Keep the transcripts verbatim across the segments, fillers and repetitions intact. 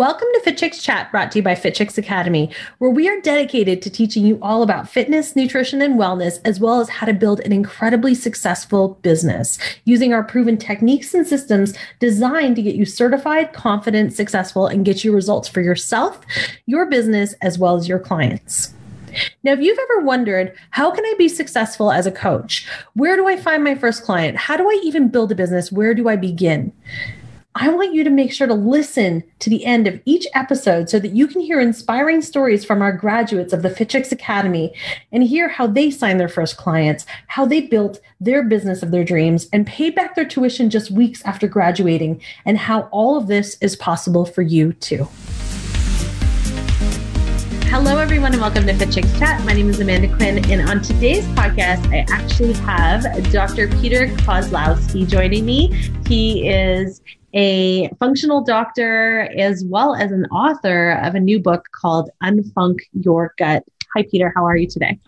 Welcome to Fit Chicks Chat, brought to you by Fit Chicks Academy, where we are dedicated to teaching you all about fitness, nutrition, and wellness, as well as how to build an incredibly successful business using our proven techniques and systems designed to get you certified, confident, successful, and get you results for yourself, your business, as well as your clients. Now, if you've ever wondered, how can I be successful as a coach? Where do I find my first client? How do I even build a business? Where do I begin? I want you to make sure to listen to the end of each episode so that you can hear inspiring stories from our graduates of the Fit Chicks Academy and hear how they signed their first clients, how they built their business of their dreams and paid back their tuition just weeks after graduating, and how all of this is possible for you too. Hello, everyone, and welcome to Fit Chicks Chat. My name is Amanda Quinn, and on today's podcast, I actually have Doctor Peter Kozlowski joining me. He is a functional doctor as well as an author of a new book called Unfunk Your Gut. Hi, Peter. How are you today?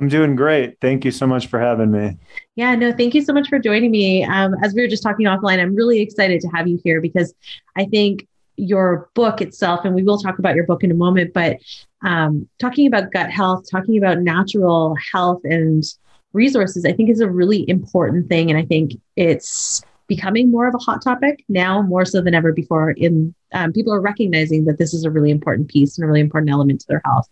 I'm doing great. Thank you so much for having me. Yeah, no, thank you so much for joining me. Um, as we were just talking offline, I'm really excited to have you here because I think your book itself, and we will talk about your book in a moment, but Um, talking about gut health, talking about natural health and resources, I think is a really important thing. And I think it's becoming more of a hot topic now, more so than ever before. In um, people are recognizing that this is a really important piece and a really important element to their health.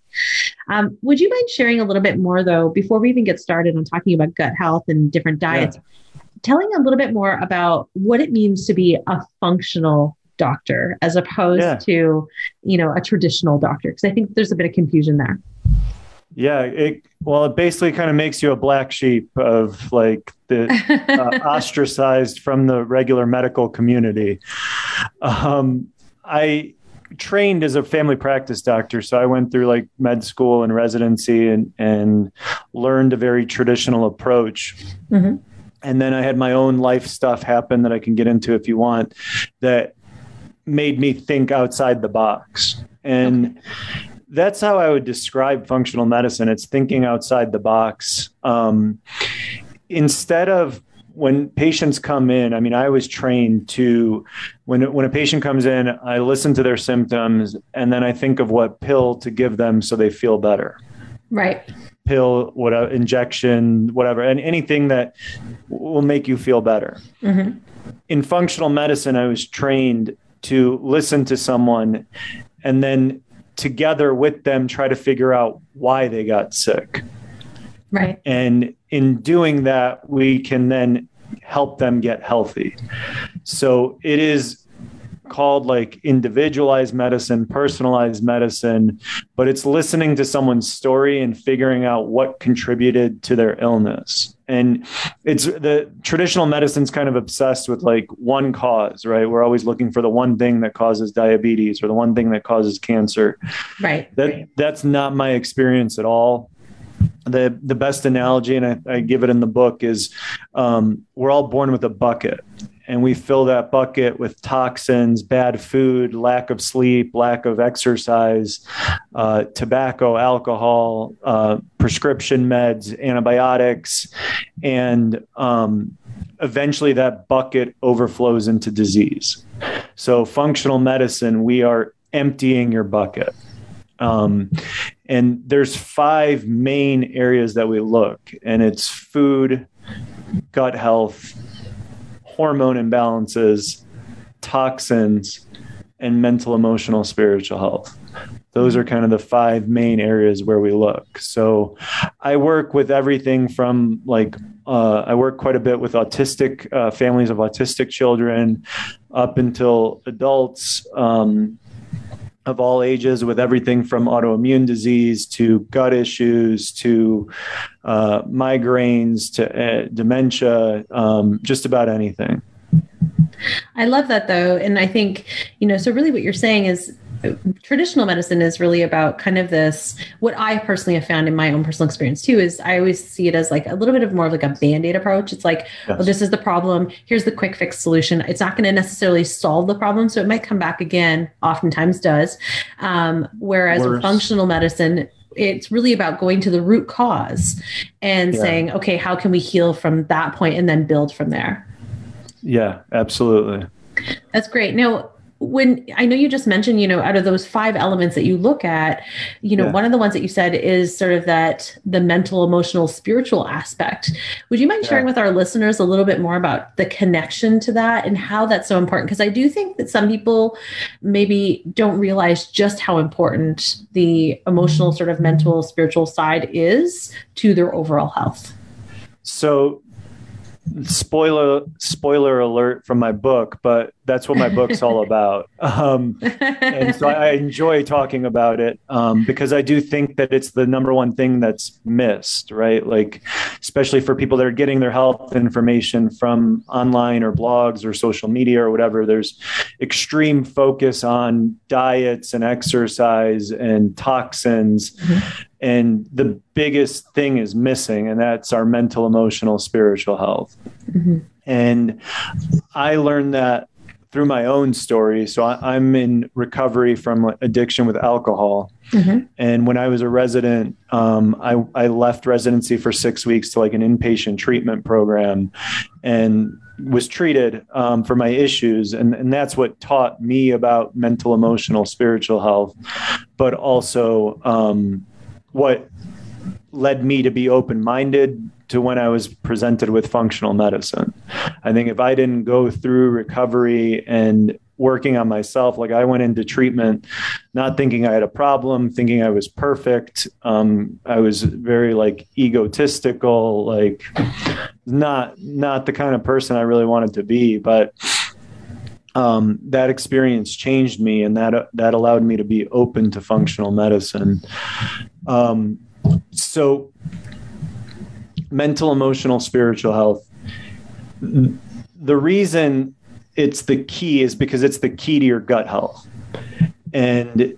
Um, would you mind sharing a little bit more, though, before we even get started on talking about gut health and different diets, yeah. telling a little bit more about what it means to be a functional doctor as opposed yeah. to, you know, a traditional doctor? Because I think there's a bit of confusion there. Yeah. It, well, it basically kind of makes you a black sheep of like the uh, ostracized from the regular medical community. Um, I trained as a family practice doctor. So I went through like med school and residency and, and learned a very traditional approach. Mm-hmm. And then I had my own life stuff happen that I can get into if you want, that made me think outside the box. And okay. that's how I would describe functional medicine. It's thinking outside the box. Um, instead of when patients come in, I mean, I was trained to, when, when a patient comes in, I listen to their symptoms and then I think of what pill to give them so they feel better. Right. Pill, whatever, injection, whatever, and anything that will make you feel better. Mm-hmm. In functional medicine, I was trained to listen to someone and then together with them, try to figure out why they got sick. Right. And in doing that, we can then help them get healthy. So it is called like individualized medicine, personalized medicine, but it's listening to someone's story and figuring out what contributed to their illness. And it's the traditional medicine's kind of obsessed with like one cause, right? We're always looking for the one thing that causes diabetes or the one thing that causes cancer. Right. That right. that's not my experience at all. The the best analogy, and I, I give it in the book, is um, we're all born with a bucket. And we fill that bucket with toxins, bad food, lack of sleep, lack of exercise, uh, tobacco, alcohol, uh, prescription meds, antibiotics. And um, eventually that bucket overflows into disease. So functional medicine, we are emptying your bucket. Um, and there's five main areas that we look, and it's food, gut health, hormone imbalances, toxins, and mental, emotional, spiritual health. Those are kind of the five main areas where we look. So I work with everything from like, uh, I work quite a bit with autistic uh, families of autistic children up until adults um, of all ages, with everything from autoimmune disease to gut issues to uh, migraines to uh, dementia, um, just about anything. I love that, though. And I think, you know, so really what you're saying is traditional medicine is really about kind of this, what I personally have found in my own personal experience too, is I always see it as like a little bit of more of like a Band-Aid approach. It's like, yes. well, this is the problem. Here's the quick fix solution. It's not going to necessarily solve the problem. So it might come back again, oftentimes does. Um, whereas Worse. with functional medicine, it's really about going to the root cause and yeah. saying, okay, how can we heal from that point and then build from there? Yeah, absolutely. That's great. Now, when I know you just mentioned, you know, out of those five elements that you look at, you know, yeah. one of the ones that you said is sort of that the mental, emotional, spiritual aspect. Would you mind yeah. sharing with our listeners a little bit more about the connection to that and how that's so important? Because I do think that some people maybe don't realize just how important the emotional, sort of mental, spiritual side is to their overall health. So spoiler spoiler alert from my book, but that's what my book's all about. Um, and so I enjoy talking about it um, because I do think that it's the number one thing that's missed, right? Like, especially for people that are getting their health information from online or blogs or social media or whatever, there's extreme focus on diets and exercise and toxins. Mm-hmm. And the biggest thing is missing, and that's our mental, emotional, spiritual health. Mm-hmm. And I learned that through my own story. So I, I'm in recovery from addiction with alcohol. Mm-hmm. And when I was a resident, um, I, I left residency for six weeks to like an inpatient treatment program and was treated um, for my issues. And, and that's what taught me about mental, emotional, spiritual health, but also um, what led me to be open-minded to when I was presented with functional medicine. I think if I didn't go through recovery and working on myself, like I went into treatment, not thinking I had a problem, thinking I was perfect. Um, I was very like egotistical, like not, not the kind of person I really wanted to be, but Um, that experience changed me, and that uh, that allowed me to be open to functional medicine. Um, so mental, emotional, spiritual health. The reason it's the key is because it's the key to your gut health. And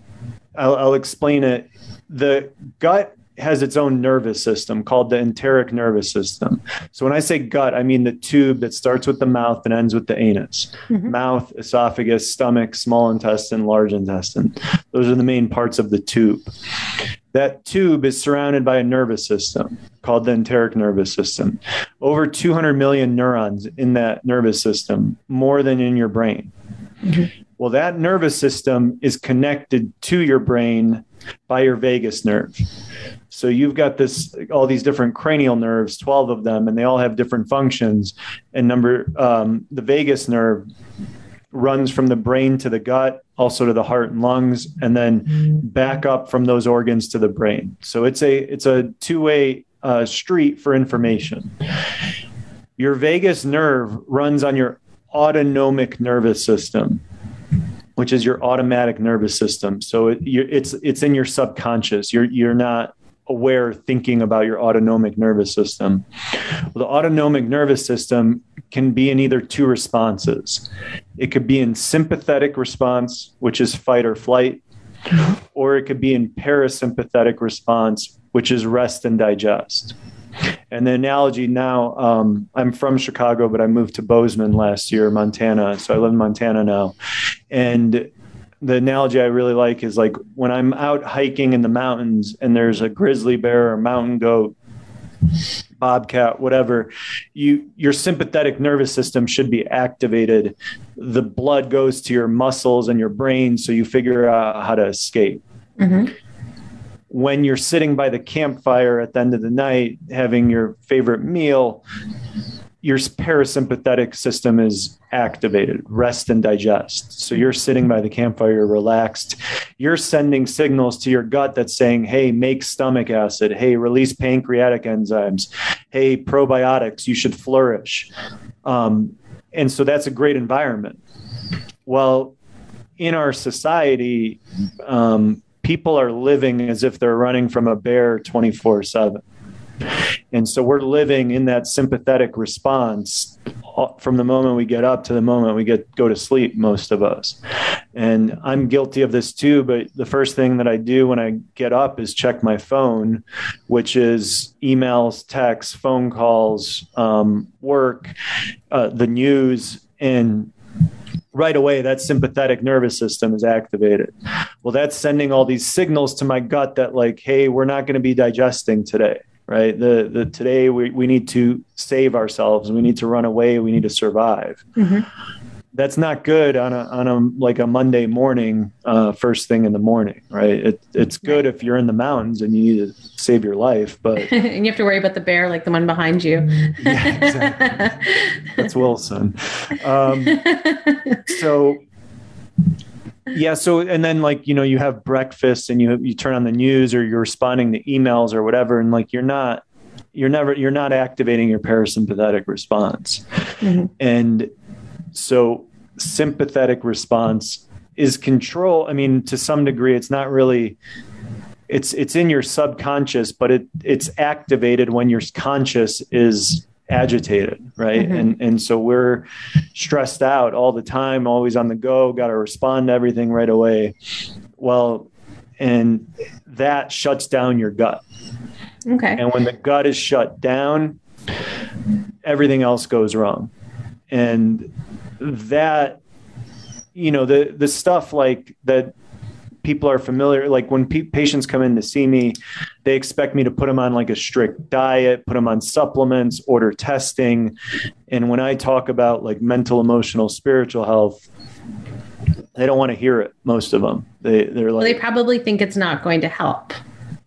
I'll, I'll explain it. The gut has its own nervous system called the enteric nervous system. So when I say gut, I mean the tube that starts with the mouth and ends with the anus. Mm-hmm. Mouth, esophagus, stomach, small intestine, large intestine. Those are the main parts of the tube. That tube is surrounded by a nervous system called the enteric nervous system. Over two hundred million neurons in that nervous system, more than in your brain. Mm-hmm. Well, that nervous system is connected to your brain by your vagus nerve. So you've got this, all these different cranial nerves, twelve of them, and they all have different functions. And number, um, the vagus nerve runs from the brain to the gut, also to the heart and lungs, and then back up from those organs to the brain. So it's a, it's a two-way uh, street for information. Your vagus nerve runs on your autonomic nervous system, which is your automatic nervous system. So it, it's it's in your subconscious. You're you're not aware thinking about your autonomic nervous system. Well, the autonomic nervous system can be in either two responses. It could be in sympathetic response, which is fight or flight, or it could be in parasympathetic response, which is rest and digest. And the analogy now, um, I'm from Chicago, but I moved to Bozeman last year, Montana. So I live in Montana now. And the analogy I really like is like when I'm out hiking in the mountains and there's a grizzly bear or mountain goat, bobcat, whatever, you, your sympathetic nervous system should be activated. The blood goes to your muscles and your brain, so you figure out how to escape. Mm-hmm. When you're sitting by the campfire at the end of the night, having your favorite meal, your parasympathetic system is activated, rest and digest. So you're sitting by the campfire, you're relaxed. You're sending signals to your gut that's saying, hey, make stomach acid. Hey, release pancreatic enzymes. Hey, probiotics, you should flourish. Um, and so that's a great environment. Well, in our society, um, people are living as if they're running from a bear twenty-four seven. And so we're living in that sympathetic response from the moment we get up to the moment we get go to sleep, most of us. And I'm guilty of this too, but the first thing that I do when I get up is check my phone, which is emails, texts, phone calls, um, work, uh, the news, and right away, that sympathetic nervous system is activated. Well, that's sending all these signals to my gut that like, hey, we're not going to be digesting today, right? The the today we, we need to save ourselves. We need to run away. We need to survive. Mm-hmm. that's not good on a, on a, like a Monday morning, uh, first thing in the morning, right? It, it's good if you're in the mountains and you need to save your life, but. And you have to worry about the bear, like the one behind you. Yeah, exactly. That's Wilson. Um, so yeah. So, and then like, you know, you have breakfast and you, you turn on the news or you're responding to emails or whatever. And like, you're not, you're never, you're not activating your parasympathetic response. Mm-hmm. And so sympathetic response is control. I mean, to some degree, it's not really, it's, it's in your subconscious, but it it's activated when your conscious is agitated. Right. Mm-hmm. And, and so we're stressed out all the time, always on the go, got to respond to everything right away. Well, and that shuts down your gut. Okay. And when the gut is shut down, everything else goes wrong. And that, you know, the, the stuff like that people are familiar, like when pe- patients come in to see me, they expect me to put them on like a strict diet, put them on supplements, order testing. And when I talk about like mental, emotional, spiritual health, they don't want to hear it. Most of them, they, they're like, well, they probably think it's not going to help.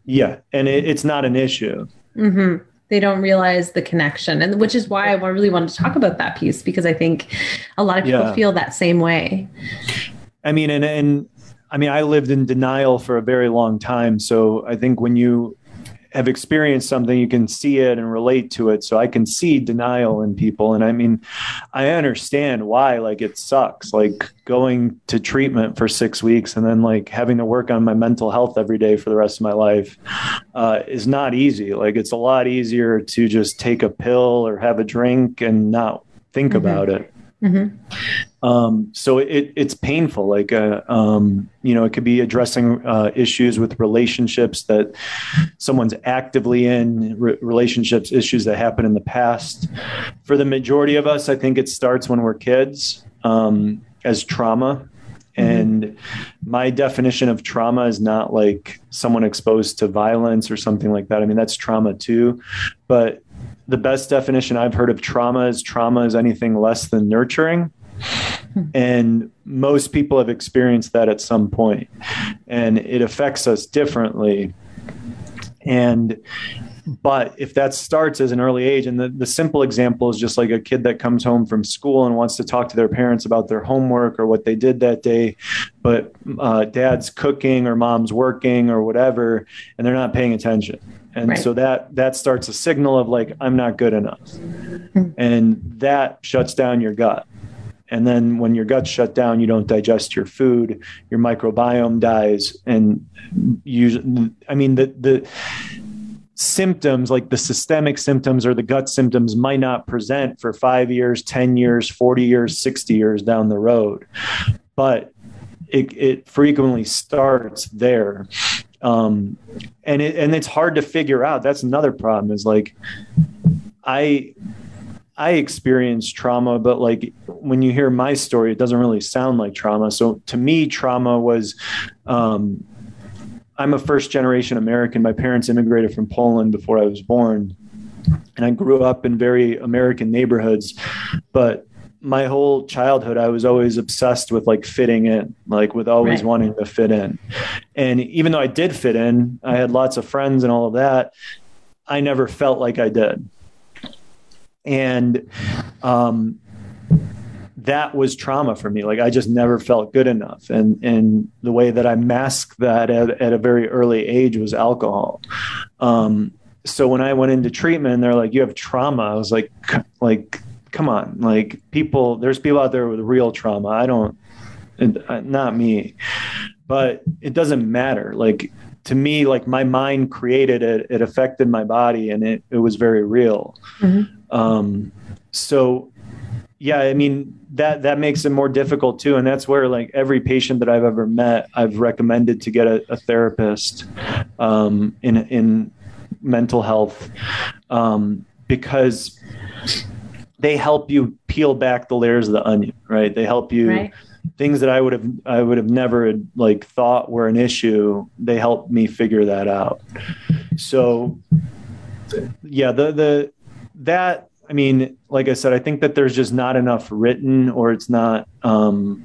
Yeah. And it, it's not an issue. Mm-hmm. They don't realize the connection. And which is why I really wanted to talk about that piece, because I think a lot of people yeah. feel that same way. I mean, and, and I mean, I lived in denial for a very long time. So I think when you have experienced something, you can see it and relate to it. So I can see denial in people. And I mean, I understand why, like it sucks, like going to treatment for six weeks and then like having to work on my mental health every day for the rest of my life uh, is not easy. Like it's a lot easier to just take a pill or have a drink and not think mm-hmm. about it. Mm-hmm. Um, so it, it's painful. Like, uh, um, you know, it could be addressing uh, issues with relationships that someone's actively in, re- relationships, issues that happened in the past. For the majority of us, I think it starts when we're kids, um, as trauma. Mm-hmm. And my definition of trauma is not like someone exposed to violence or something like that. I mean, that's trauma too, but the best definition I've heard of trauma is trauma is anything less than nurturing. And most people have experienced that at some point, and it affects us differently. And, but if that starts as an early age, and the, the simple example is just like a kid that comes home from school and wants to talk to their parents about their homework or what they did that day, but uh, dad's cooking or mom's working or whatever, and they're not paying attention. And right. so that, that starts a signal of like, I'm not good enough. And that shuts down your gut. And then when your gut's shut down, you don't digest your food, your microbiome dies. And you, I mean, the, the symptoms, like the systemic symptoms or the gut symptoms might not present for five years, ten years, forty years, sixty years down the road, but it, it frequently starts there. Um, and it, and it's hard to figure out. That's another problem is like, I, I experienced trauma, but like when you hear my story, it doesn't really sound like trauma. So to me, trauma was, um, I'm a first generation American. My parents immigrated from Poland before I was born, and I grew up in very American neighborhoods, but my whole childhood, I was always obsessed with like fitting in, like with always right. wanting to fit in. And even though I did fit in, I had lots of friends and all of that, I never felt like I did. And um, that was trauma for me. Like I just never felt good enough. And, and the way that I masked that at, at a very early age was alcohol. Um, so when I went into treatment and they're like, you have trauma. I was like, like, come on, like people, there's people out there with real trauma. I don't, not me, but it doesn't matter. Like to me, like my mind created it, it affected my body, and it, it was very real. Mm-hmm. Um, so yeah, I mean, that, that makes it more difficult too. And that's where like every patient that I've ever met, I've recommended to get a, a therapist, um, in, in mental health, um, because they help you peel back the layers of the onion, right? They help you right. things that I would have, I would have never like thought were an issue. They helped me figure that out. So yeah, the, the, that, I mean, like I said, I think that there's just not enough written, or it's not, um,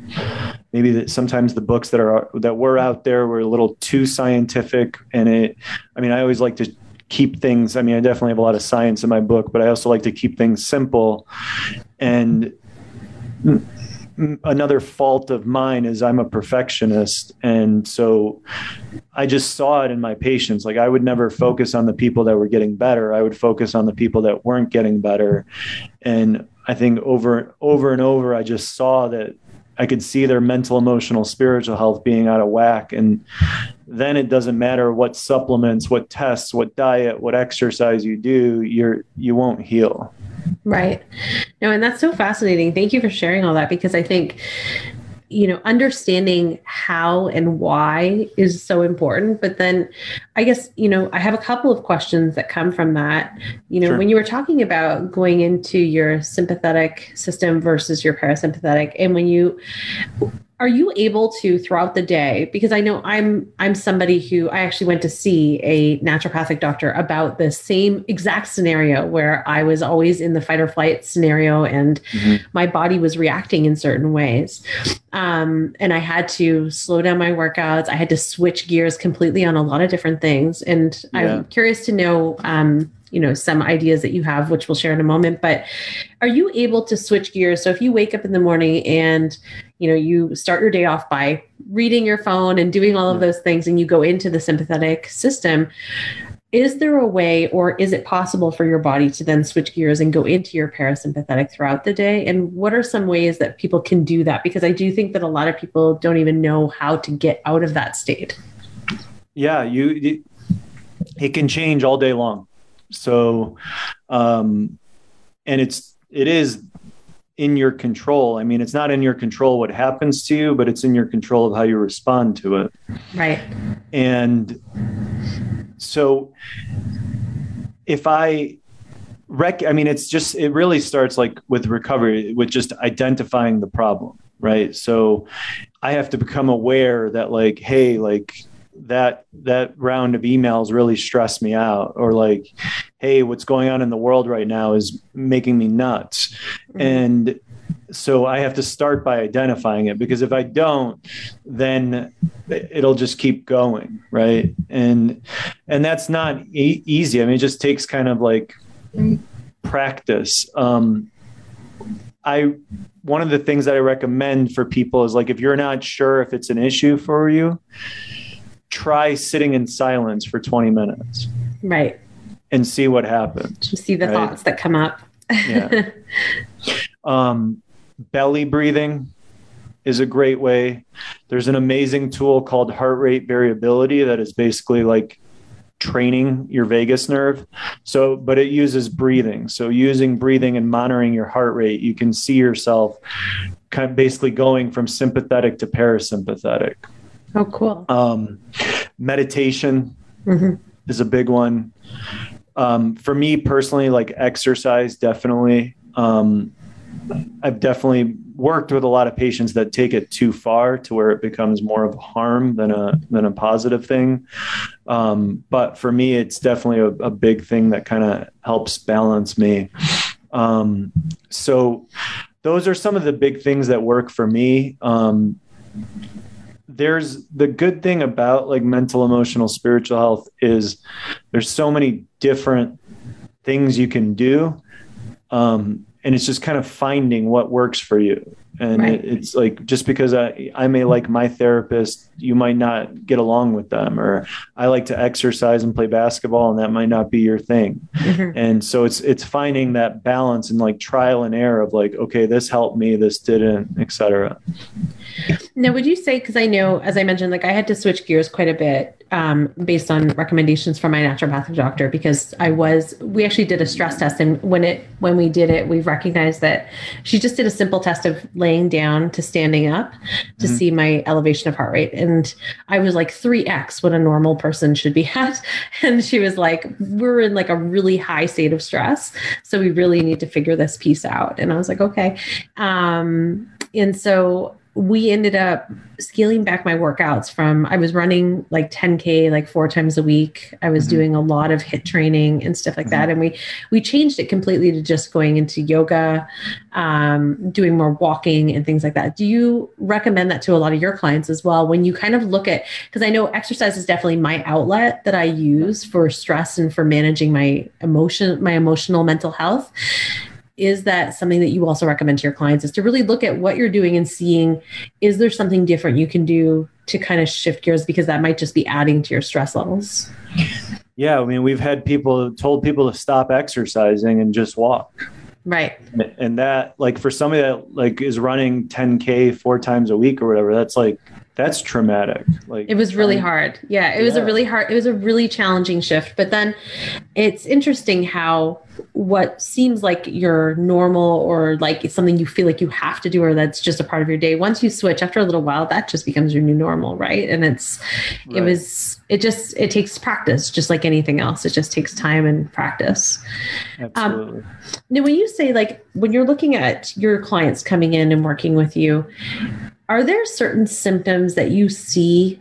maybe that sometimes the books that are, that were out there were a little too scientific. And it, I mean, I always like to keep things, I mean, I definitely have a lot of science in my book, but I also like to keep things simple. And another fault of mine is I'm a perfectionist. And so I just saw it in my patients. Like, I would never focus on the people that were getting better. I would focus on the people that weren't getting better. And I think over, over and over, I just saw that I could see their mental, emotional, spiritual health being out of whack. And then it doesn't matter what supplements, what tests, what diet, what exercise you do, you're, you won't heal. Right. No, and that's so fascinating. Thank you for sharing all that, because I think, you know, understanding how and why is so important. But then I guess, you know, I have a couple of questions that come from that. You know, sure. When you were talking about going into your sympathetic system versus your parasympathetic, and when you, are you able to throughout the day, because I know I'm, I'm somebody who, I actually went to see a naturopathic doctor about the same exact scenario where I was always in the fight or flight scenario, and mm-hmm. my body was reacting in certain ways. Um, and I had to slow down my workouts. I had to switch gears completely on a lot of different things. And yeah. I'm curious to know, um, you know, some ideas that you have, which we'll share in a moment, but are you able to switch gears? So if you wake up in the morning and, you know, you start your day off by reading your phone and doing all of those things, and you go into the sympathetic system, is there a way, or is it possible for your body to then switch gears and go into your parasympathetic throughout the day? And what are some ways that people can do that? Because I do think that a lot of people don't even know how to get out of that state. Yeah, you, it, it can change all day long. So, um, and it's, it is in your control. I mean, it's not in your control what happens to you, but it's in your control of how you respond to it. Right. And so if I rec, I mean, it's just, it really starts like with recovery, with just identifying the problem. Right. So I have to become aware that like, hey, like, that, that round of emails really stressed me out, or like, hey, what's going on in the world right now is making me nuts. Mm-hmm. And so I have to start by identifying it, because if I don't, then it'll just keep going. Right. And, and that's not e- easy. I mean, it just takes kind of like practice. Um, I, one of the things that I recommend for people is like, if you're not sure if it's an issue for you, try sitting in silence for twenty minutes. Right. And see what happens. Just see the right? thoughts that come up. Yeah. Um, belly breathing is a great way. There's an amazing tool called heart rate variability that is basically like training your vagus nerve. So, but it uses breathing. So using breathing and monitoring your heart rate, you can see yourself kind of basically going from sympathetic to parasympathetic. Oh, cool. Um, meditation mm-hmm. is a big one. Um, for me personally, like exercise, definitely. Um, I've definitely worked with a lot of patients that take it too far to where it becomes more of a harm than a, than a positive thing. Um, but for me, it's definitely a, a big thing that kind of helps balance me. Um, so those are some of the big things that work for me. Um, There's the good thing about like mental, emotional, spiritual health is there's so many different things you can do. Um, and it's just kind of finding what works for you. And right. it, it's like, just because I, I may like my therapist, you might not get along with them, or I like to exercise and play basketball, and that might not be your thing. Mm-hmm. And so it's, it's finding that balance and like trial and error of like, okay, this helped me, this didn't, et cetera. Now, would you say, because I know, as I mentioned, like I had to switch gears quite a bit um, based on recommendations from my naturopathic doctor, because I was, we actually did a stress test. And when it, when we did it, we recognized that she just did a simple test of laying down to standing up to mm-hmm. see my elevation of heart rate. And I was like three X what a normal person should be at. And she was like, we're in like a really high state of stress. So we really need to figure this piece out. And I was like, okay. Um, and so we ended up scaling back my workouts from, I was running like ten K, like four times a week. I was mm-hmm. doing a lot of HIIT training and stuff like mm-hmm. that. And we, we changed it completely to just going into yoga, um, doing more walking and things like that. Do you recommend that to a lot of your clients as well? When you kind of look at, cause I know exercise is definitely my outlet that I use for stress and for managing my emotion, my emotional mental health. Is that something that you also recommend to your clients, is to really look at what you're doing and seeing, is there something different you can do to kind of shift gears? Because that might just be adding to your stress levels. Yeah. I mean, we've had people told people to stop exercising and just walk. Right. And that, like, for somebody that like is running ten K four times a week or whatever, that's like, that's traumatic. Like, it was really hard. Yeah. It yeah. was a really hard, it was a really challenging shift. But then it's interesting how what seems like your normal or like it's something you feel like you have to do, or that's just a part of your day. Once you switch after a little while, that just becomes your new normal. Right. And it's, right. it was, it just, it takes practice just like anything else. It just takes time and practice. Absolutely. Um, now, when you say like, when you're looking at your clients coming in and working with you, are there certain symptoms that you see,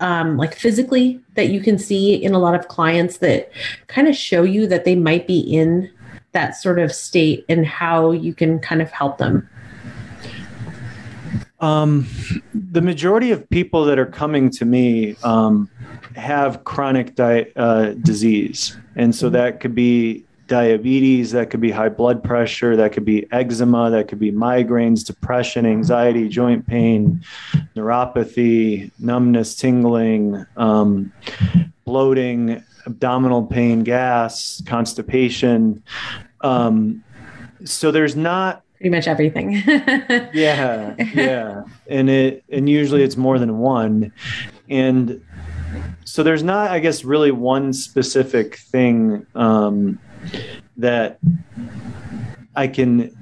um, like physically, that you can see in a lot of clients that kind of show you that they might be in that sort of state, and how you can kind of help them? Um, the majority of people that are coming to me um, have chronic di- uh, disease. And so that could be diabetes, that could be high blood pressure, that could be eczema, that could be migraines, depression, anxiety, joint pain, neuropathy, numbness, tingling, um, bloating, abdominal pain, gas, constipation. Um, so there's not pretty much everything. yeah, yeah, and it and usually it's more than one, and so there's not, I guess, really one specific thing um, that I can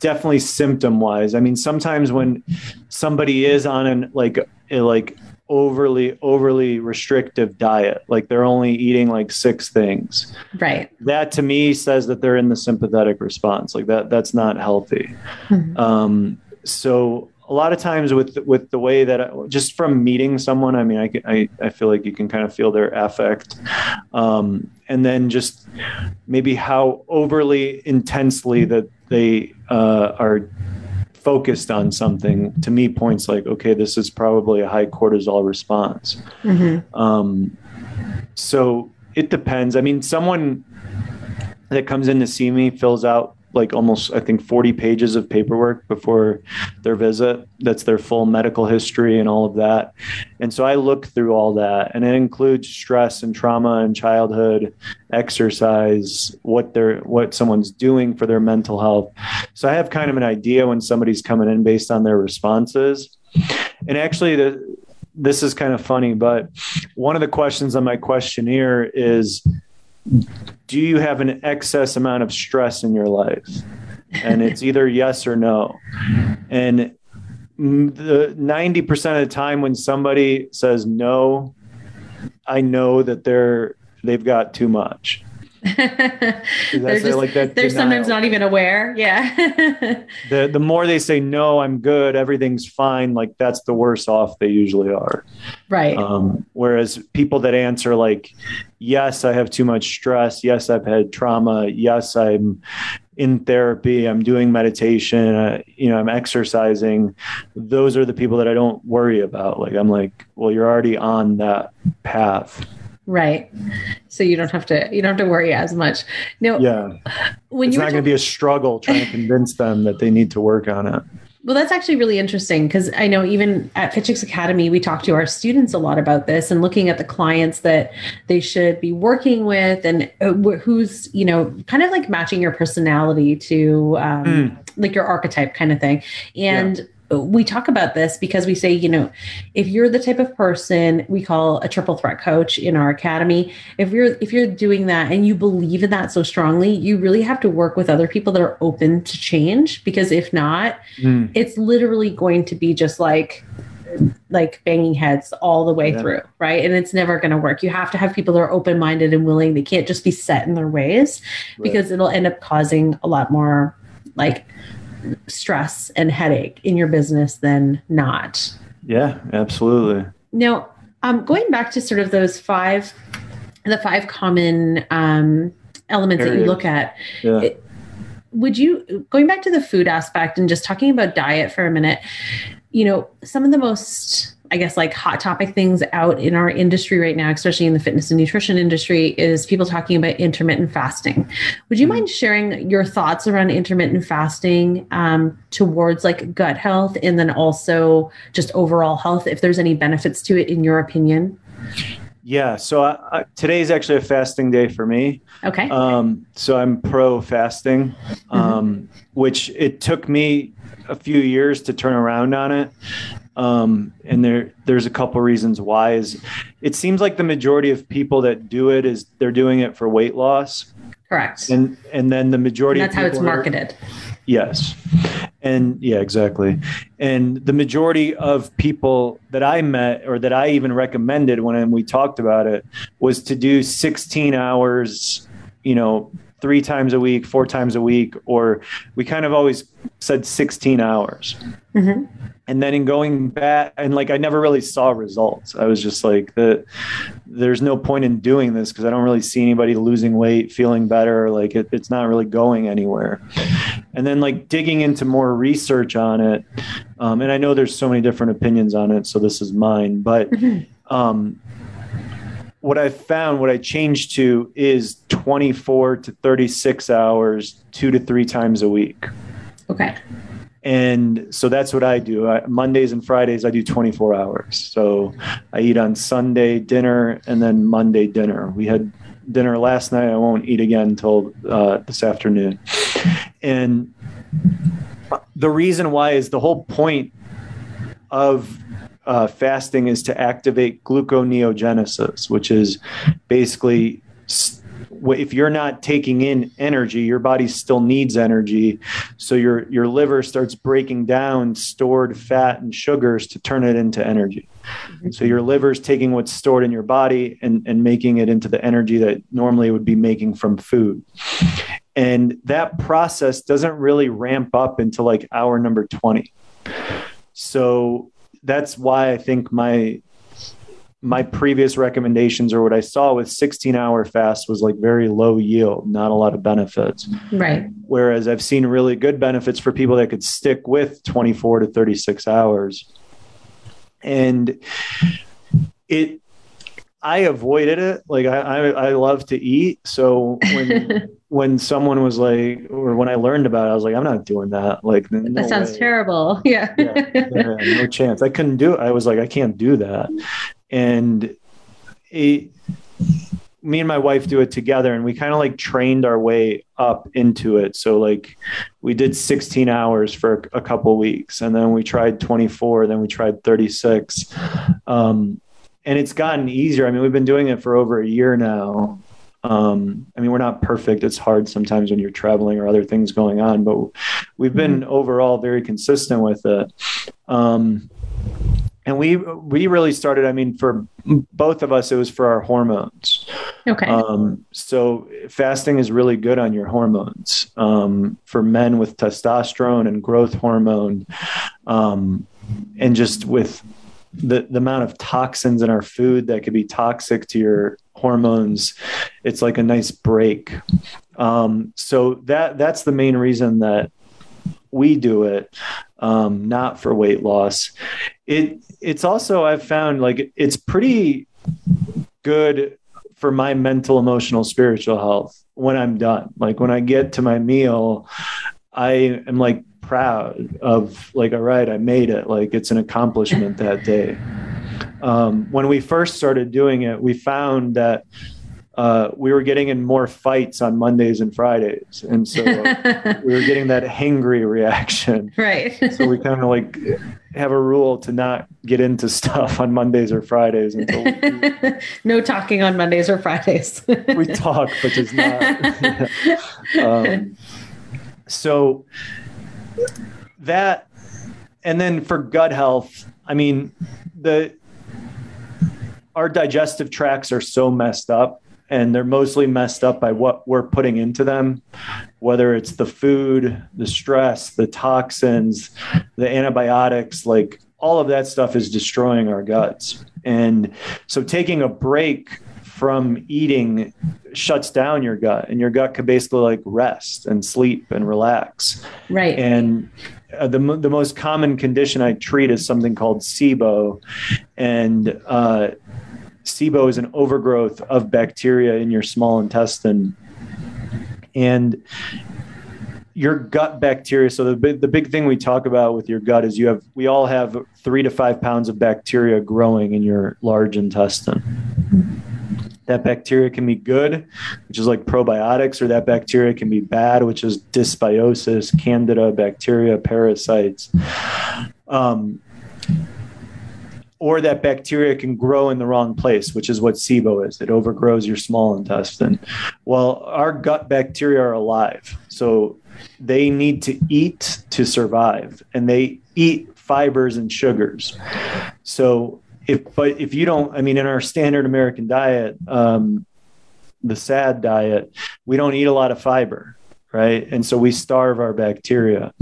definitely symptom wise. I mean, sometimes when somebody is on an like, a, like overly, overly restrictive diet, like they're only eating like six things, right? That to me says that they're in the sympathetic response. Like that, that's not healthy. Mm-hmm. Um, so a lot of times with, with the way that I, just from meeting someone, I mean, I, I, I feel like you can kind of feel their affect. Um, and then just maybe how overly intensely that they uh, are focused on something, to me points like, okay, this is probably a high cortisol response. Mm-hmm. Um, so it depends. I mean, someone that comes in to see me fills out like almost, I think, forty pages of paperwork before their visit. That's their full medical history and all of that. And so I look through all that, and it includes stress and trauma and childhood, exercise, what they're, what someone's doing for their mental health. So I have kind of an idea when somebody's coming in based on their responses. And actually the, this is kind of funny, but one of the questions on my questionnaire is, do you have an excess amount of stress in your life? And it's either yes or no. And the ninety percent of the time when somebody says no, I know that they're, they've got too much. they're just, like that they're denial. Sometimes not even aware. Yeah. the the more they say no, I'm good, everything's fine, like that's the worse off they usually are. Right. Um, whereas people that answer like, yes, I have too much stress. Yes, I've had trauma. Yes, I'm in therapy. I'm doing meditation. Uh, you know, I'm exercising. Those are the people that I don't worry about. Like, I'm like, well, you're already on that path. Right. So you don't have to, you don't have to worry as much. No. Yeah. When it's you not going to be a struggle trying to convince them that they need to work on it. Well, that's actually really interesting, because I know even at Fit Chicks Academy, we talk to our students a lot about this and looking at the clients that they should be working with, and who's, you know, kind of like matching your personality to um, mm. like your archetype kind of thing. And yeah. we talk about this because we say, you know, if you're the type of person we call a triple threat coach in our academy, if you're, if you're doing that and you believe in that so strongly, you really have to work with other people that are open to change, because if not, mm. it's literally going to be just like, like banging heads all the way yeah. through. Right. And it's never going to work. You have to have people that are open-minded and willing. They can't just be set in their ways, right. because it'll end up causing a lot more like stress and headache in your business than not. Yeah, absolutely. Now, um, going back to sort of those five, the five common um, elements Areas. that you look at, yeah. it, would you, going back to the food aspect and just talking about diet for a minute, you know, some of the most, I guess, like hot topic things out in our industry right now, especially in the fitness and nutrition industry, is people talking about intermittent fasting. Would you mm-hmm. mind sharing your thoughts around intermittent fasting um, towards like gut health and then also just overall health, if there's any benefits to it in your opinion? Yeah. So I, I, today's actually a fasting day for me. Okay. Um, so I'm pro fasting, um, mm-hmm. which it took me a few years to turn around on it. Um, and there, there's a couple reasons why. Is it seems like the majority of people that do it is they're doing it for weight loss. Correct. And, and then the majority and that's of people how it's marketed. Are, yes. And yeah, exactly. And the majority of people that I met or that I even recommended when we talked about it was to do sixteen hours, you know, three times a week, four times a week, or we kind of always said sixteen hours. Mm-hmm. And then in going back and like, I never really saw results. I was just like, the, there's no point in doing this because I don't really see anybody losing weight, feeling better. Like it, it's not really going anywhere. And then like digging into more research on it. Um, and I know there's so many different opinions on it, so this is mine, but, mm-hmm. um, what I found, what I changed to is twenty-four to thirty-six hours, two to three times a week. Okay. And so that's what I do. I, Mondays and Fridays, I do twenty-four hours. So I eat on Sunday dinner and then Monday dinner. We had dinner last night. I won't eat again until uh, this afternoon. And the reason why is the whole point of Uh, fasting is to activate gluconeogenesis, which is basically st- if you're not taking in energy, your body still needs energy. So your, your liver starts breaking down stored fat and sugars to turn it into energy. Mm-hmm. So your liver's taking what's stored in your body and, and making it into the energy that normally it would be making from food. And that process doesn't really ramp up until like hour number twenty. So that's why I think my my previous recommendations or what I saw with sixteen hour fast was like very low yield, not a lot of benefits. Right. Whereas I've seen really good benefits for people that could stick with twenty-four to thirty-six hours. And it, I avoided it. Like I, I, I love to eat. So when, when someone was like, or when I learned about it, I was like, I'm not doing that. Like no that sounds way. terrible. Yeah. yeah, yeah no chance. I couldn't do it. I was like, I can't do that. And it, me and my wife do it together and we kind of like trained our way up into it. So like we did sixteen hours for a couple weeks and then we tried twenty-four, then we tried thirty-six. Um, And it's gotten easier. I mean, we've been doing it for over a year now. Um, I mean, we're not perfect. It's hard sometimes when you're traveling or other things going on, but we've been overall very consistent with it. Um, and we, we really started, I mean, for both of us, it was for our hormones. Okay. Um, so fasting is really good on your hormones, um, for men with testosterone and growth hormone, um, and just with, The, the amount of toxins in our food that could be toxic to your hormones, it's like a nice break. Um, so that that's the main reason that we do it, um, not for weight loss. It it's also, I've found like it's pretty good for my mental, emotional, spiritual health when I'm done. Like when I get to my meal, I am like proud of like, all right, I made it. Like it's an accomplishment that day. Um, when we first started doing it, we found that uh, we were getting in more fights on Mondays and Fridays. And so we were getting that hangry reaction. Right. So we kind of like have a rule to not get into stuff on Mondays or Fridays. Until we, no talking on Mondays or Fridays. We talk, but just not. um, so that, and then for gut health, I mean, the, our digestive tracts are so messed up and they're mostly messed up by what we're putting into them, whether it's the food, the stress, the toxins, the antibiotics, like all of that stuff is destroying our guts. And so taking a break from eating shuts down your gut, and your gut could basically like rest and sleep and relax. Right. And uh, the the most common condition I treat is something called S I B O, and uh, S I B O is an overgrowth of bacteria in your small intestine. And your gut bacteria, so the big, the big thing we talk about with your gut is you have, we all have three to five pounds of bacteria growing in your large intestine. That bacteria can be good, which is like probiotics, or that bacteria can be bad, which is dysbiosis, candida, bacteria, parasites. Um, or that bacteria can grow in the wrong place, which is what S I B O is. It overgrows your small intestine. Well, our gut bacteria are alive, so they need to eat to survive, and they eat fibers and sugars. So if, but if you don't, I mean, in our standard American diet, um, the S A D diet, we don't eat a lot of fiber, right? And so we starve our bacteria.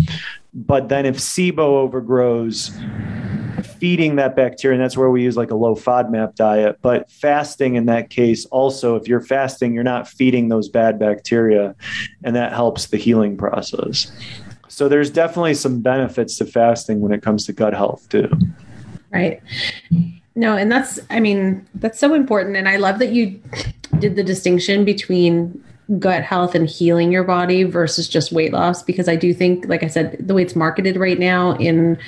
But then if S I B O overgrows, feeding that bacteria, and that's where we use like a low FODMAP diet, but fasting in that case also, if you're fasting, you're not feeding those bad bacteria, and that helps the healing process. So there's definitely some benefits to fasting when it comes to gut health too. Right. No, and that's, I mean, that's so important. And I love that you did the distinction between gut health and healing your body versus just weight loss, because I do think, like I said, the way it's marketed right now in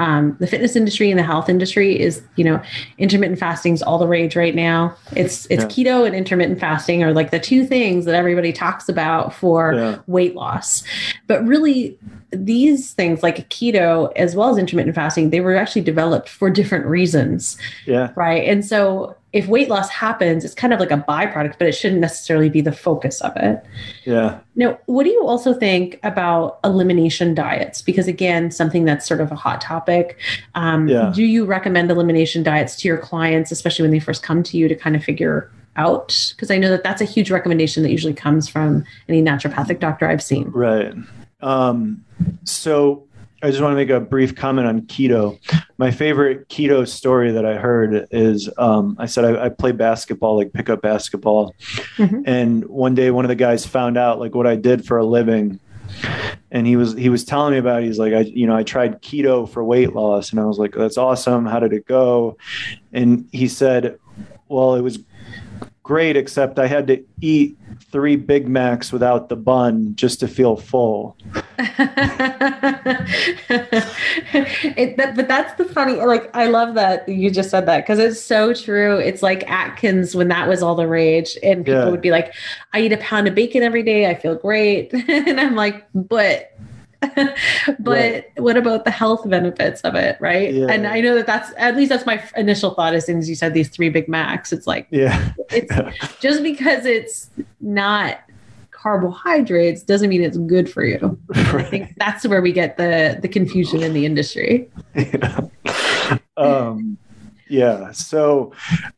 um, the fitness industry and the health industry is, you know, intermittent fasting is all the rage right now. It's it's yeah. Keto and intermittent fasting are like the two things that everybody talks about for yeah. weight loss. But really, these things like keto as well as intermittent fasting, they were actually developed for different reasons. Yeah. Right. And so if weight loss happens, it's kind of like a byproduct, but it shouldn't necessarily be the focus of it. Yeah. Now, what do you also think about elimination diets? Because again, something that's sort of a hot topic. Um, yeah. Do you recommend elimination diets to your clients, especially when they first come to you, to kind of figure out? Because I know that that's a huge recommendation that usually comes from any naturopathic doctor I've seen. Right. Um, so I just want to make a brief comment on keto. My favorite keto story that I heard is, um, I said, I, I play basketball, like pickup basketball. Mm-hmm. And one day, one of the guys found out like what I did for a living. And he was, he was telling me about it. He's like, I, you know, I tried keto for weight loss. And I was like, that's awesome. How did it go? And he said, well, it was great, except I had to eat three Big Macs without the bun just to feel full. it, that, but that's the funny, like, I love that you just said that, because it's so true. It's like Atkins, when that was all the rage, and people yeah. would be like, I eat a pound of bacon every day, I feel great. And I'm like, but... but right. what about the health benefits of it? Right. Yeah. And I know that that's, at least that's my initial thought as soon as you said these three Big Macs. It's like, yeah, it's just because it's not carbohydrates doesn't mean it's good for you. Right. I think that's where we get the, the confusion in the industry. Yeah. Um, yeah. So,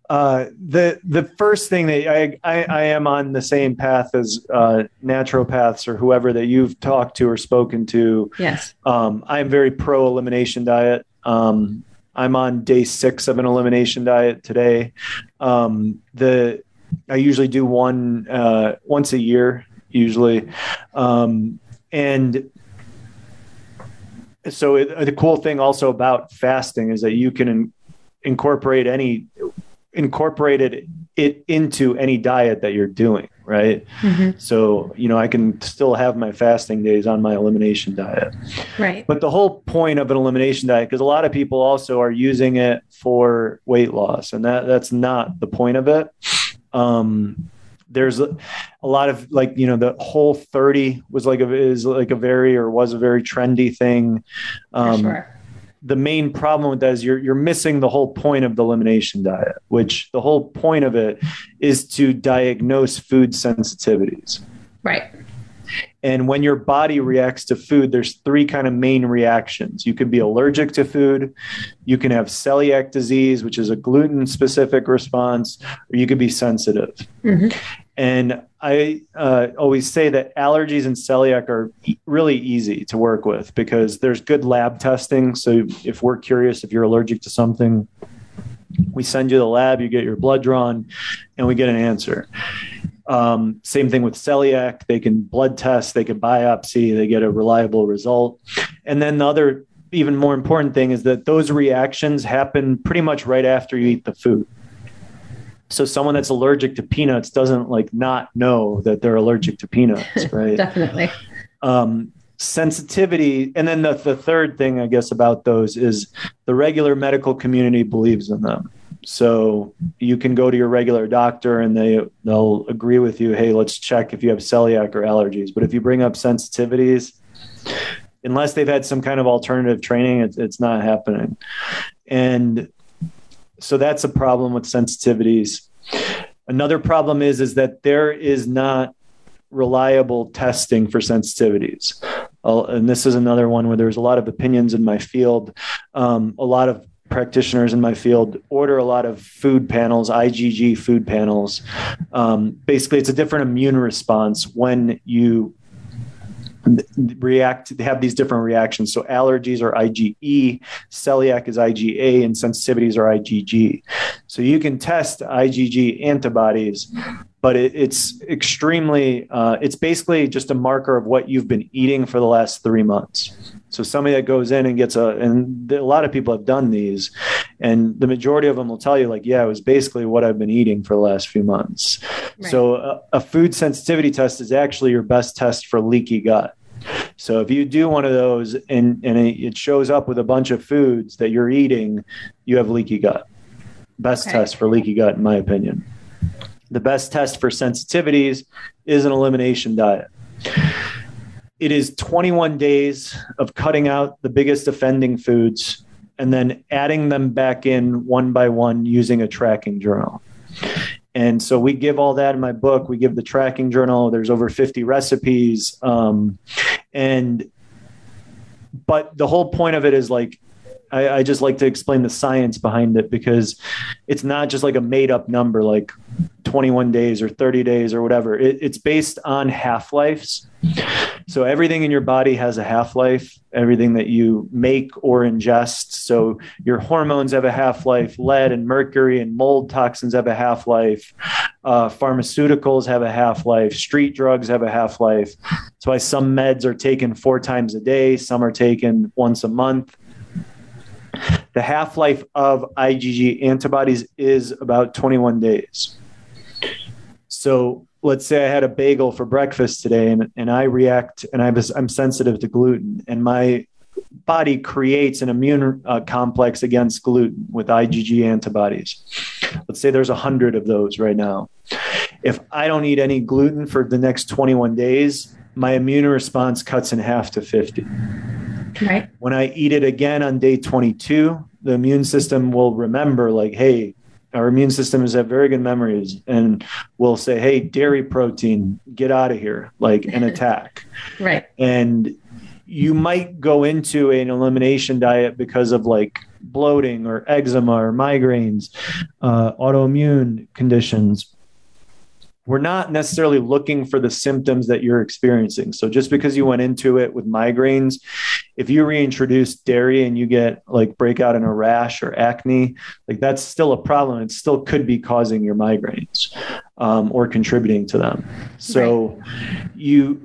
uh, the, the first thing that I, I, I am on the same path as, uh, naturopaths or whoever that you've talked to or spoken to. Yes. Um, I'm very pro elimination diet. Um, I'm on day six of an elimination diet today. Um, the, I usually do one, uh, once a year, usually. Um, and so it, the cool thing also about fasting is that you can in, incorporate any incorporated it into any diet that you're doing. Right. Mm-hmm. So, you know, I can still have my fasting days on my elimination diet. Right. But the whole point of an elimination diet, because a lot of people also are using it for weight loss, and that that's not the point of it. Um, there's a, a lot of like, you know, the Whole thirty was like, a, is like a very, or was a very trendy thing. Um, for sure. The main problem with that is you're, you're missing the whole point of the elimination diet, which the whole point of it is to diagnose food sensitivities. Right. And when your body reacts to food, there's three kind of main reactions. You can be allergic to food. You can have celiac disease, which is a gluten-specific response, or you could be sensitive. Mm-hmm. And I uh, always say that allergies and celiac are e- really easy to work with because there's good lab testing. So if we're curious if you're allergic to something, we send you to the lab, you get your blood drawn, and we get an answer. Um, same thing with celiac. They can blood test, they can biopsy, they get a reliable result. And then the other, even more important thing is that those reactions happen pretty much right after you eat the food. So someone that's allergic to peanuts doesn't like not know that they're allergic to peanuts, right? Definitely. Um, sensitivity. And then the, the third thing, I guess, about those is the regular medical community believes in them. So you can go to your regular doctor and they, they'll agree with you, hey, let's check if you have celiac or allergies. But if you bring up sensitivities, unless they've had some kind of alternative training, it's, it's not happening. And so that's a problem with sensitivities. Another problem is, is that there is not reliable testing for sensitivities. Uh, and this is another one where there's a lot of opinions in my field. Um, a lot of practitioners in my field order a lot of food panels, I G G food panels. Um, basically, it's a different immune response when you react, they have these different reactions. So allergies are I G E, celiac is I G A, and sensitivities are I G G. So you can test I G G antibodies, but it, it's extremely, uh, it's basically just a marker of what you've been eating for the last three months. So somebody that goes in and gets a, and a lot of people have done these, and the majority of them will tell you like, yeah, it was basically what I've been eating for the last few months. Right. So a, a food sensitivity test is actually your best test for leaky gut. So if you do one of those and, and it shows up with a bunch of foods that you're eating, you have leaky gut. Best okay. test for leaky gut, in my opinion. The best test for sensitivities is an elimination diet. It is twenty-one days of cutting out the biggest offending foods and then adding them back in one by one using a tracking journal. And so we give all that in my book. We give the tracking journal. There's over fifty recipes. Um, and but the whole point of it is like, I, I just like to explain the science behind it because it's not just like a made up number, like twenty-one days or thirty days or whatever. It, it's based on half-lives. So everything in your body has a half-life, everything that you make or ingest. So your hormones have a half-life, lead and mercury and mold toxins have a half-life, uh, pharmaceuticals have a half-life, street drugs have a half-life. That's why some meds are taken four times a day, some are taken once a month. The half-life of I G G antibodies is about twenty-one days. So let's say I had a bagel for breakfast today and, and I react and I was, I'm sensitive to gluten and my body creates an immune uh, complex against gluten with I G G antibodies. Let's say there's a hundred of those right now. If I don't eat any gluten for the next twenty-one days, my immune response cuts in half to fifty. Right. When I eat it again on day twenty-two, the immune system will remember like, hey, our immune system is at very good memories and will say, hey, dairy protein, get out of here, like an attack. Right. And you might go into an elimination diet because of like bloating or eczema or migraines, uh, autoimmune conditions. We're not necessarily looking for the symptoms that you're experiencing. So just because you went into it with migraines, if you reintroduce dairy and you get like breakout in a rash or acne, like that's still a problem. It still could be causing your migraines um, or contributing to them. So right. you,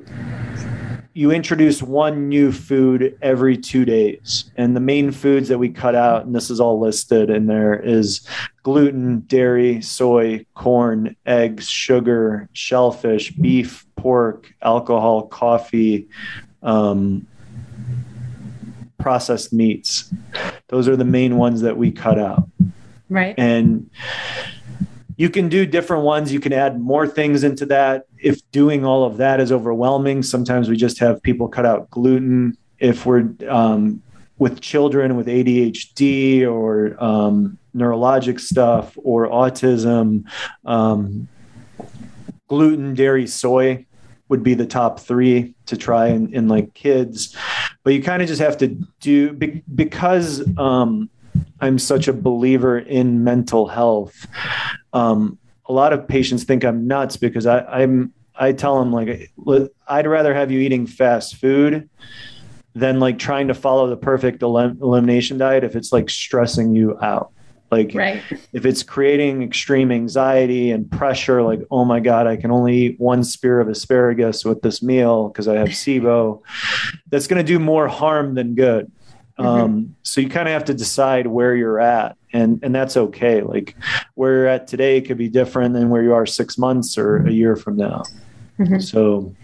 you introduce one new food every two days. And the main foods that we cut out, and this is all listed in there, is gluten, dairy, soy, corn, eggs, sugar, shellfish, beef, pork, alcohol, coffee, um, processed meats. Those are the main ones that we cut out. Right. And you can do different ones. You can add more things into that. If doing all of that is overwhelming, sometimes we just have people cut out gluten. If we're um, with children with A D H D or um, neurologic stuff or autism, um, gluten, dairy, soy would be the top three to try in, in like kids. But you kind of just have to do, because um, I'm such a believer in mental health. Um, a lot of patients think I'm nuts because I, I'm, I tell them like, I'd rather have you eating fast food than like trying to follow the perfect elim- elimination diet. If it's like stressing you out, like right. if it's creating extreme anxiety and pressure, like, oh my God, I can only eat one spear of asparagus with this meal because I have S I B O, that's going to do more harm than good. Mm-hmm. Um, so you kind of have to decide where you're at, and, and that's okay. Like where you're at today could be different than where you are six months or a year from now. Mm-hmm. So,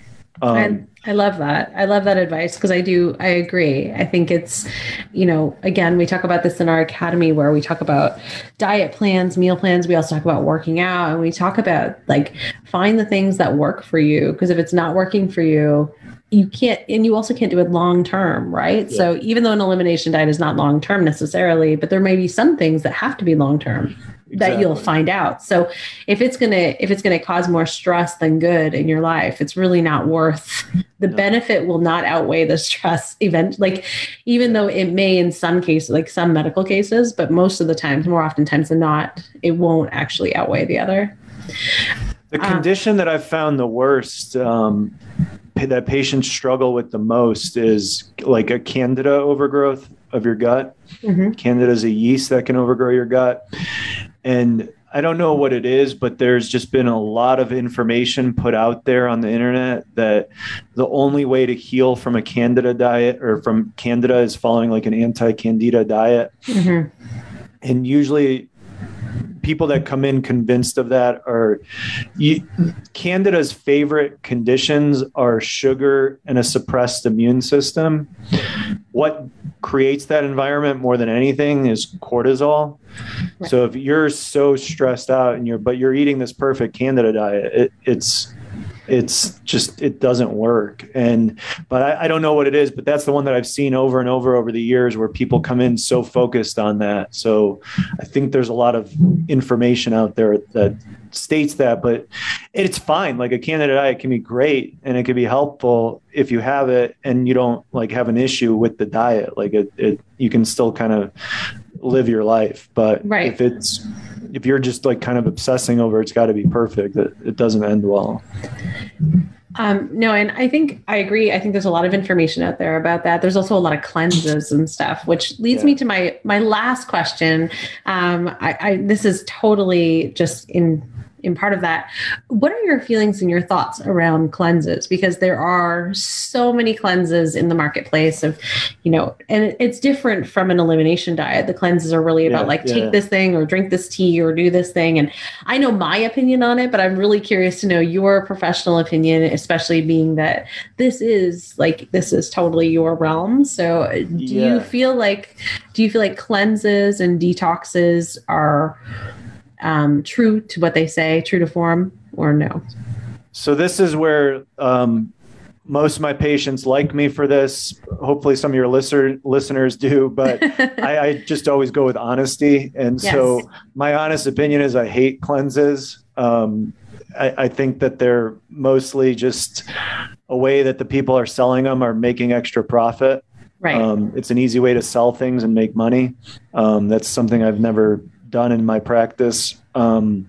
um, I, I love that. I love that advice. Cause I do, I agree. I think it's, you know, again, we talk about this in our academy where we talk about diet plans, meal plans. We also talk about working out, and we talk about like, find the things that work for you. Cause if it's not working for you, you can't, and you also can't do it long-term, right? Yeah. So even though an elimination diet is not long-term necessarily, but there may be some things that have to be long-term exactly. that you'll find out. So if it's going to, if it's going to cause more stress than good in your life, it's really not worth the no. benefit will not outweigh the stress event. Like, even though it may in some cases, like some medical cases, but most of the times, more oftentimes than not, it won't actually outweigh the other. The condition um, that I've found the worst, um, that patients struggle with the most is like a candida overgrowth of your gut. Mm-hmm. Candida is a yeast that can overgrow your gut. And I don't know what it is, but there's just been a lot of information put out there on the internet that the only way to heal from a candida diet or from candida is following like an anti-candida diet. Mm-hmm. And usually people that come in convinced of that are you, Candida's favorite conditions are sugar and a suppressed immune system. What creates that environment more than anything is cortisol. Right. So if you're so stressed out and you're, but you're eating this perfect Candida diet, it, it's, it's just, it doesn't work. And, but I, I don't know what it is, but that's the one that I've seen over and over over the years where people come in so focused on that. So I think there's a lot of information out there that states that, but it's fine. Like a Candida diet can be great and it can be helpful if you have it and you don't like have an issue with the diet. Like it, it you can still kind of live your life, but right. if it's, if you're just like kind of obsessing over, it's got to be perfect. It, it doesn't end well. Um, no. And I think I agree. I think there's a lot of information out there about that. There's also a lot of cleanses and stuff, which leads yeah. me to my, my last question. Um, I, I, this is totally just in, in part of that. What are your feelings and your thoughts around cleanses? Because there are so many cleanses in the marketplace of, you know, and it's different from an elimination diet. The cleanses are really about yeah, like, yeah. take this thing or drink this tea or do this thing. And I know my opinion on it, but I'm really curious to know your professional opinion, especially being that this is like, this is totally your realm. So do yeah. you feel like, do you feel like cleanses and detoxes are Um, true to what they say, true to form, or no? So this is where um, most of my patients like me for this. Hopefully some of your listener, listeners do, but I, I just always go with honesty. And yes. so my honest opinion is I hate cleanses. Um, I, I think that they're mostly just a way that the people are selling them are making extra profit. Right. Um, it's an easy way to sell things and make money. Um, that's something I've never done in my practice. Um,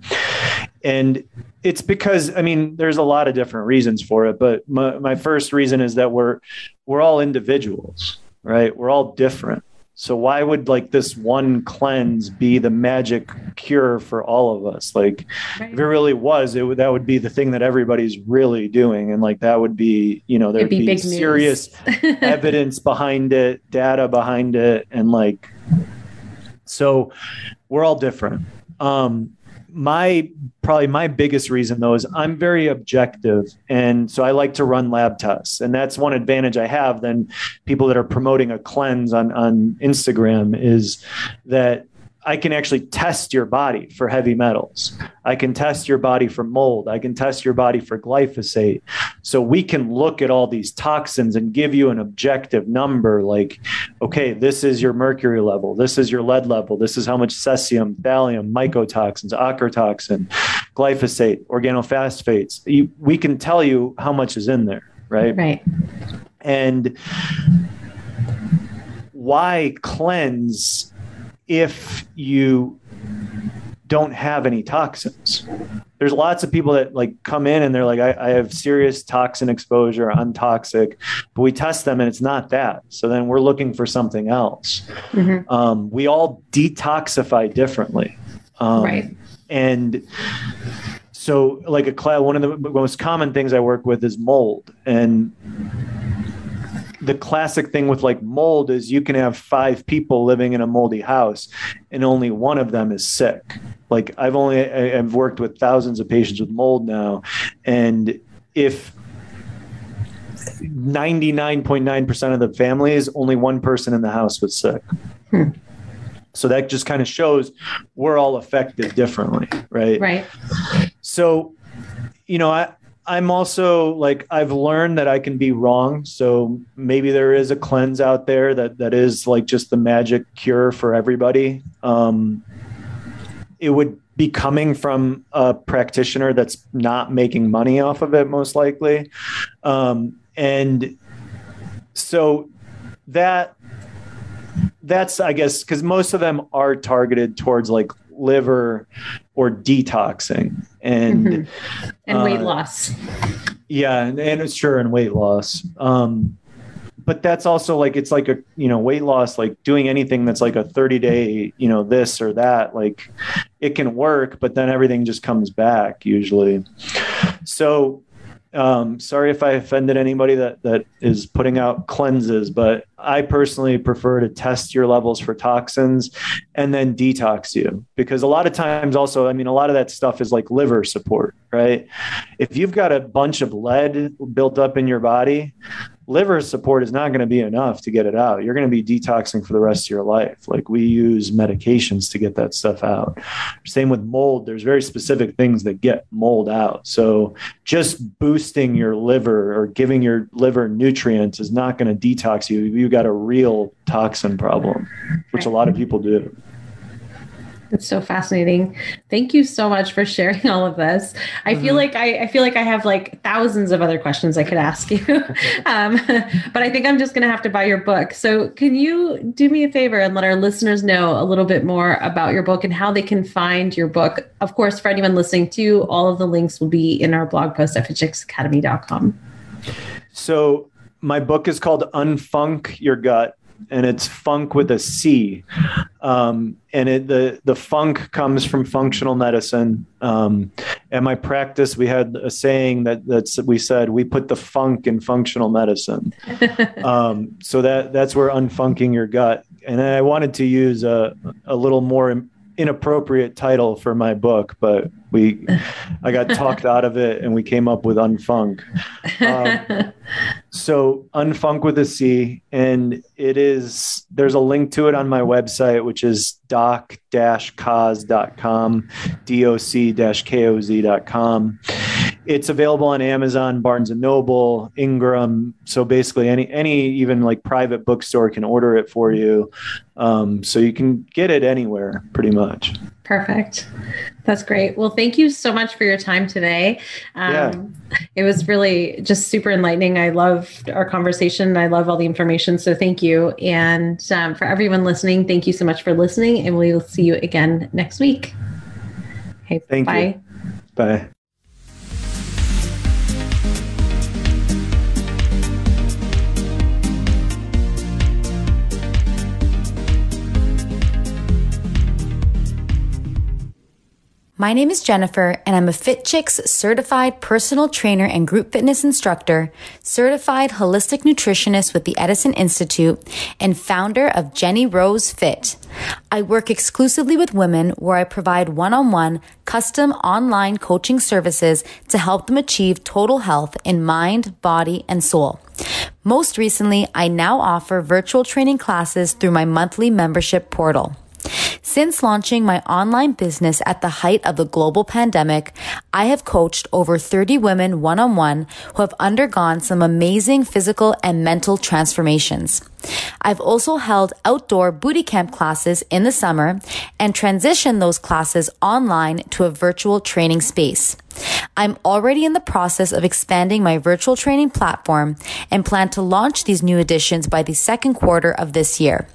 and it's because, I mean, there's a lot of different reasons for it, but my, my first reason is that we're, we're all individuals, right? We're all different. So why would like this one cleanse be the magic cure for all of us? Like right. if it really was, it would, that would be the thing that everybody's really doing. And like, that would be, you know, there'd It'd be, be serious evidence behind it, data behind it. And like, so we're all different. Um, my, probably my biggest reason though, is I'm very objective. And so I like to run lab tests, and that's one advantage I have than people that are promoting a cleanse on, on Instagram is that I can actually test your body for heavy metals. I can test your body for mold. I can test your body for glyphosate. So we can look at all these toxins and give you an objective number like, okay, this is your mercury level. This is your lead level. This is how much cesium, thallium, mycotoxins, ochratoxin, glyphosate, organophosphates. You, we can tell you how much is in there, right? Right. And why cleanse if you don't have any toxins? There's lots of people that like come in and they're like, I, I have serious toxin exposure, I'm toxic, but we test them and it's not that. So then we're looking for something else. Mm-hmm. Um, we all detoxify differently. Um, right. And so like a cloud, one of the most common things I work with is mold. And the classic thing with like mold is you can have five people living in a moldy house and only one of them is sick. Like I've only, I've worked with thousands of patients with mold now. And if ninety-nine point nine percent of the families, only one person in the house was sick. Hmm. So that just kind of shows we're all affected differently. Right. Right. So, you know, I, I'm also like, I've learned that I can be wrong. So maybe there is a cleanse out there that, that is like just the magic cure for everybody. Um, it would be coming from a practitioner that's not making money off of it, most likely. Um, and so that that's, I guess, because most of them are targeted towards like liver or detoxing and mm-hmm. and uh, weight loss. Yeah, and, and it's sure and weight loss. Um, but that's also like it's like a you know weight loss, like doing anything that's like a thirty day you know this or that, like it can work, but then everything just comes back usually. So um, sorry if I offended anybody that that is putting out cleanses, but I personally prefer to test your levels for toxins and then detox you, because a lot of times also, I mean, a lot of that stuff is like liver support, right? If you've got a bunch of lead built up in your body, liver support is not going to be enough to get it out. You're going to be detoxing for the rest of your life. Like we use medications to get that stuff out. Same with mold. There's very specific things that get mold out. So just boosting your liver or giving your liver nutrients is not going to detox you. You got a real toxin problem, which a lot of people do. It's so fascinating. Thank you so much for sharing all of this. I mm-hmm. feel like I, I feel like I have like thousands of other questions I could ask you, um, but I think I'm just going to have to buy your book. So can you do me a favor and let our listeners know a little bit more about your book and how they can find your book? Of course, for anyone listening to, all of the links will be in our blog post at fit chicks academy dot com. So my book is called Unfunk Your Gut, and it's funk with a C. Um, and it, the, the funk comes from functional medicine. Um, at my practice, we had a saying that that's, we said, we put the funk in functional medicine. um, so that, that's where unfunking your gut. And I wanted to use a, a little more inappropriate title for my book, but we, I got talked out of it and we came up with Unfunk. Um, so Unfunk with a C, and it is, there's a link to it on my website, which is doc dash koz dot com, D O C dash K O Z dot com. It's available on Amazon, Barnes and Noble, Ingram. So basically any, any even like private bookstore can order it for you. Um, so you can get it anywhere pretty much. Perfect. That's great. Well, thank you so much for your time today. Um, yeah. It was really just super enlightening. I loved our conversation. I love all the information. So thank you. And um, for everyone listening, thank you so much for listening. And we will see you again next week. Okay, thank bye. you. Bye. My name is Jennifer, and I'm a Fit Chicks certified personal trainer and group fitness instructor, certified holistic nutritionist with the Edison Institute, and founder of Jenny Rose Fit. I work exclusively with women where I provide one-on-one custom online coaching services to help them achieve total health in mind, body, and soul. Most recently, I now offer virtual training classes through my monthly membership portal. Since launching my online business at the height of the global pandemic, I have coached over thirty women one-on-one who have undergone some amazing physical and mental transformations. I've also held outdoor booty camp classes in the summer and transitioned those classes online to a virtual training space. I'm already in the process of expanding my virtual training platform and plan to launch these new editions by the second quarter of this year.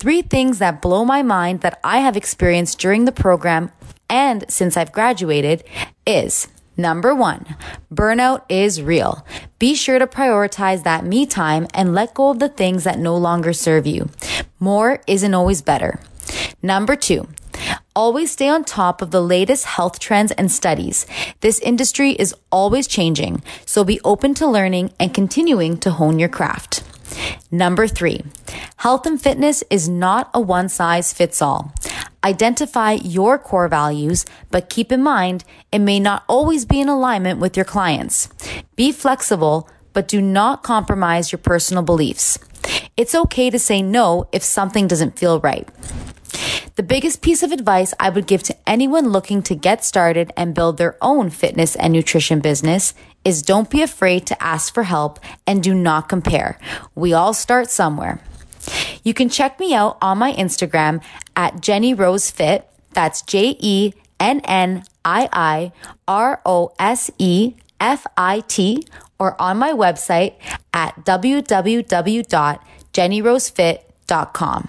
Three things that blow my mind that I have experienced during the program and since I've graduated is: number one, burnout is real. Be sure to prioritize that me time and let go of the things that no longer serve you. More isn't always better. Number two, always stay on top of the latest health trends and studies. This industry is always changing, so be open to learning and continuing to hone your craft. Number three, health and fitness is not a one-size-fits-all. Identify your core values, but keep in mind, it may not always be in alignment with your clients. Be flexible, but do not compromise your personal beliefs. It's okay to say no if something doesn't feel right. The biggest piece of advice I would give to anyone looking to get started and build their own fitness and nutrition business is don't be afraid to ask for help and do not compare. We all start somewhere. You can check me out on my Instagram at Jenny Rose Fit. That's J E N N I I R O S E F I T, or on my website at w w w dot jenny rose fit dot com.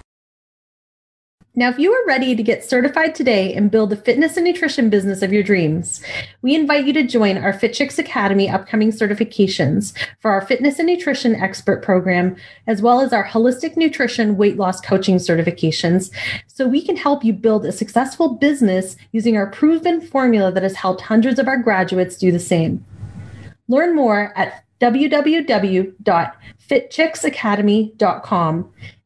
Now, if you are ready to get certified today and build the fitness and nutrition business of your dreams, we invite you to join our Fit Chicks Academy upcoming certifications for our fitness and nutrition expert program, as well as our holistic nutrition weight loss coaching certifications, so we can help you build a successful business using our proven formula that has helped hundreds of our graduates do the same. Learn more at w w w dot fit chicks academy dot com,